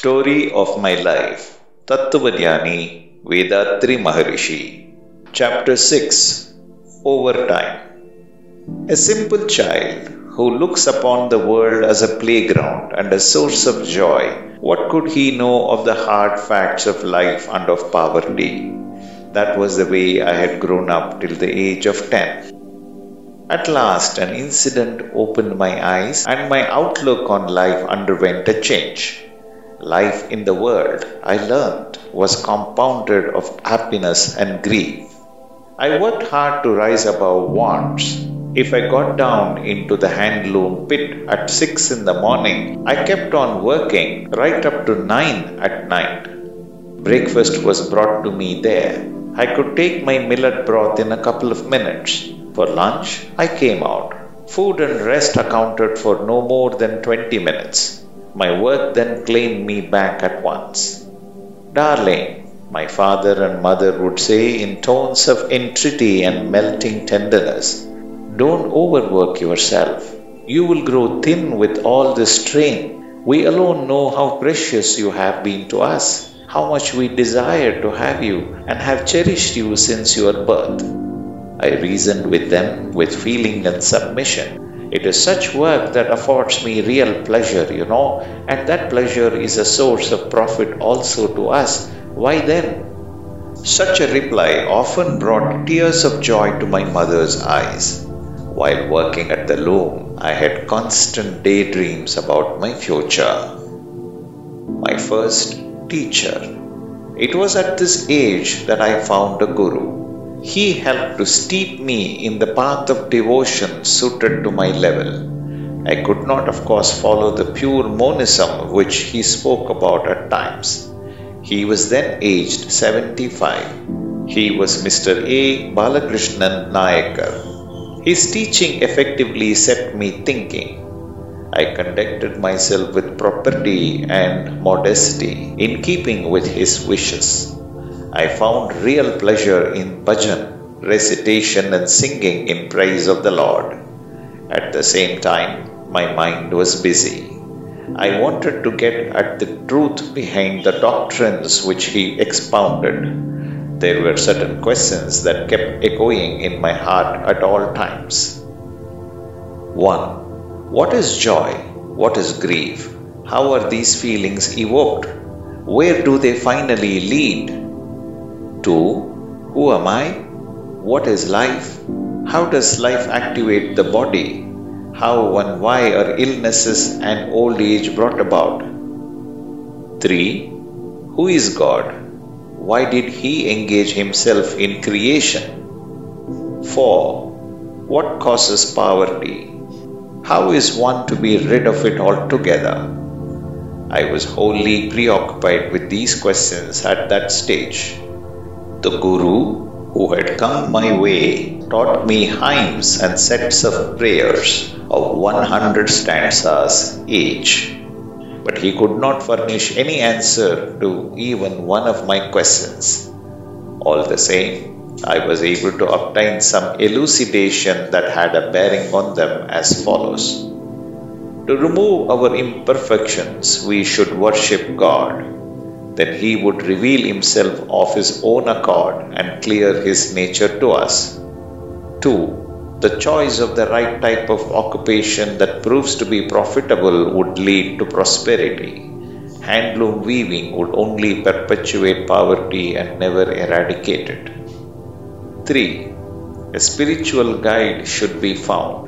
Story of My Life, Tattva Jnani Vethathiri Maharishi. Chapter 6. Overtime. A simple child who looks upon the world as a playground and a source of joy, what could he know of the hard facts of life and of poverty? That was the way I had grown up till the age of 10. At last, an incident opened my eyes and my outlook on life underwent a change. Life in the world, I learned, was compounded of happiness and grief. I worked hard to rise above wants. If I got down into the handloom pit at 6 in the morning, I kept on working right up to 9 at night. Breakfast was brought to me there. I could take my millet broth in a couple of minutes. For lunch, I came out. Food and rest accounted for no more than 20 minutes. My work then claimed me back at once. "Darling," my father and mother would say in tones of entreaty and melting tenderness, "don't overwork yourself. You will grow thin with all this strain. We alone know how precious you have been to us, how much we desire to have you and have cherished you since your birth." I reasoned with them with feeling and submission. It is such work that affords me real pleasure, and that pleasure is a source of profit also to us. Why then? Such a reply often brought tears of joy to my mother's eyes. While working at the loom, I had constant daydreams about my future. My first teacher. It was at this age that I found a guru. He helped to steep me in the path of devotion suited to my level. I could not, of course, follow the pure monism which he spoke about at times. He was then aged 75. He was Mr. A. Balakrishnan Nayakar. His teaching effectively set me thinking. I conducted myself with propriety and modesty in keeping with his wishes. I found real pleasure in bhajan, recitation and singing in praise of the Lord. At the same time, my mind was busy. I wanted to get at the truth behind the doctrines which he expounded. There were certain questions that kept echoing in my heart at all times. 1. What is joy? What is grief? How are these feelings evoked? Where do they finally lead? 2. Who am I? What is life? How does life activate the body? How and why are illnesses and old age brought about? 3. Who is God? Why did He engage Himself in creation? 4. What causes poverty? How is one to be rid of it altogether? I was wholly preoccupied with these questions at that stage. The Guru, who had come my way, taught me hymns and sets of prayers of 100 stanzas each. But he could not furnish any answer to even one of my questions. All the same, I was able to obtain some elucidation that had a bearing on them as follows. To remove our imperfections, we should worship God. Then He would reveal Himself of His own accord and clear His nature to us. 2. The choice of the right type of occupation that proves to be profitable would lead to prosperity. Handloom weaving would only perpetuate poverty and never eradicate it. 3. A spiritual guide should be found.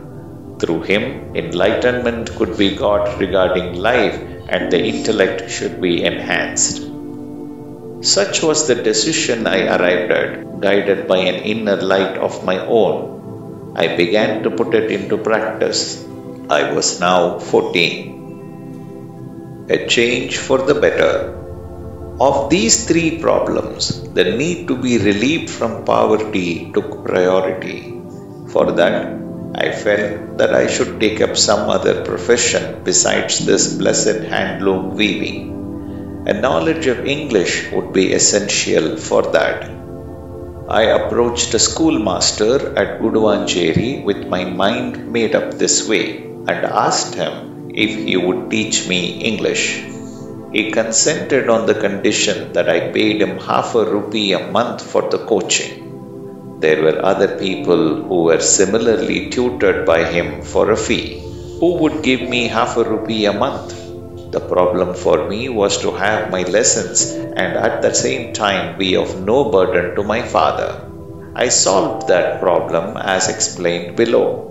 Through him, enlightenment could be got regarding life and the intellect should be enhanced. Such was the decision I arrived at, guided by an inner light of my own. I began to put it into practice. I was now 14. A change for the better. Of these three problems, the need to be relieved from poverty took priority. For that, I felt that I should take up some other profession besides this blessed handloom weaving. A knowledge of English would be essential for that. I approached a schoolmaster at Uduvancheri with my mind made up this way and asked him if he would teach me English. He consented on the condition that I paid him half a rupee a month for the coaching. There were other people who were similarly tutored by him for a fee. Who would give me half a rupee a month? The problem for me was to have my lessons and at the same time be of no burden to my father. I solved that problem as explained below.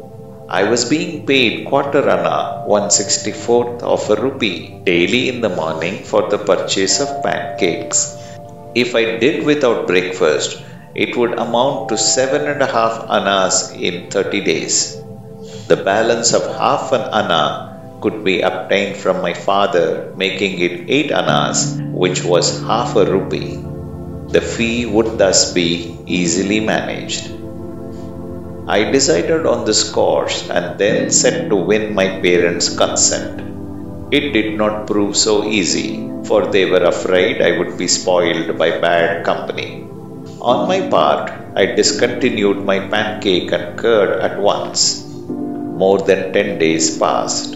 I was being paid quarter anna, 1/64th of a rupee, daily in the morning for the purchase of pancakes. If I did without breakfast, it would amount to 7.5 annas in 30 days. The balance of half an anna could be obtained from my father, making it 8 annas, which was half a rupee. The fee would thus be easily managed. I decided on this course and then set to win my parents' consent. It did not prove so easy, for they were afraid I would be spoiled by bad company. On my part, I discontinued my pancake and curd at once. More than 10 days passed.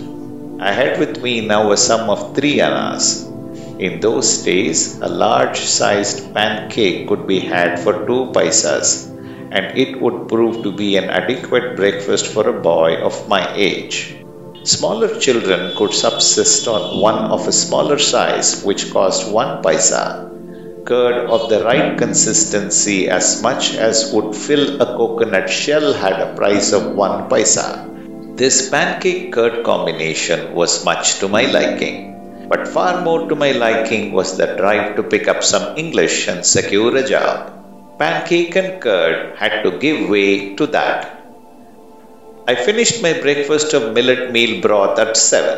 I had with me now a sum of 3 annas. In those days, a large-sized pancake could be had for 2 paisas. And it would prove to be an adequate breakfast for a boy of my age. Smaller children could subsist on one of a smaller size, which cost 1 paisa. Curd of the right consistency, as much as would fill a coconut shell, had a price of 1 paisa. This pancake curd combination was much to my liking, but far more to my liking was the drive to pick up some English and secure a job. Pancake and curd had to give way to that. I finished my breakfast of millet meal broth at 7.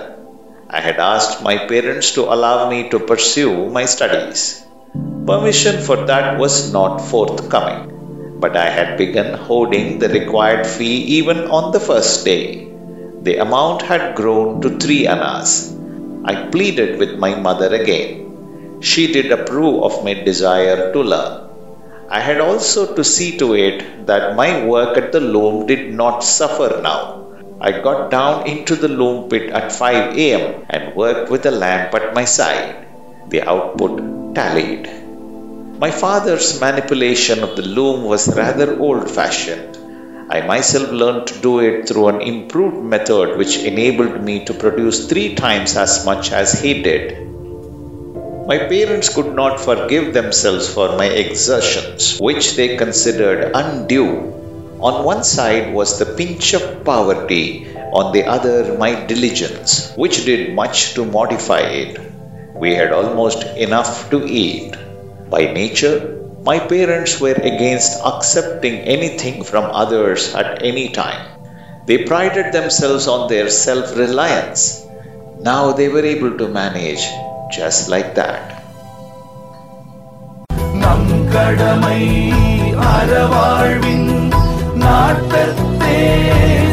I had asked my parents to allow me to pursue my studies. Permission for that was not forthcoming, but I had begun hoarding the required fee even on the first day. The amount had grown to 3 annas. I pleaded with my mother again. She did approve of my desire to learn. I had also to see to it that my work at the loom did not suffer now. I got down into the loom pit at 5 a.m. and worked with a lamp at my side. The output tallied. My father's manipulation of the loom was rather old-fashioned. I myself learned to do it through an improved method which enabled me to produce 3 times as much as he did. My parents could not forgive themselves for my exertions, which they considered undue. On one side was the pinch of poverty, on the other my diligence, which did much to modify it. We had almost enough to eat. By nature, my parents were against accepting anything from others at any time. They prided themselves on their self-reliance. Now they were able to manage just like that. நம் கடமை அறவாழ்வின் நாட்டத்தே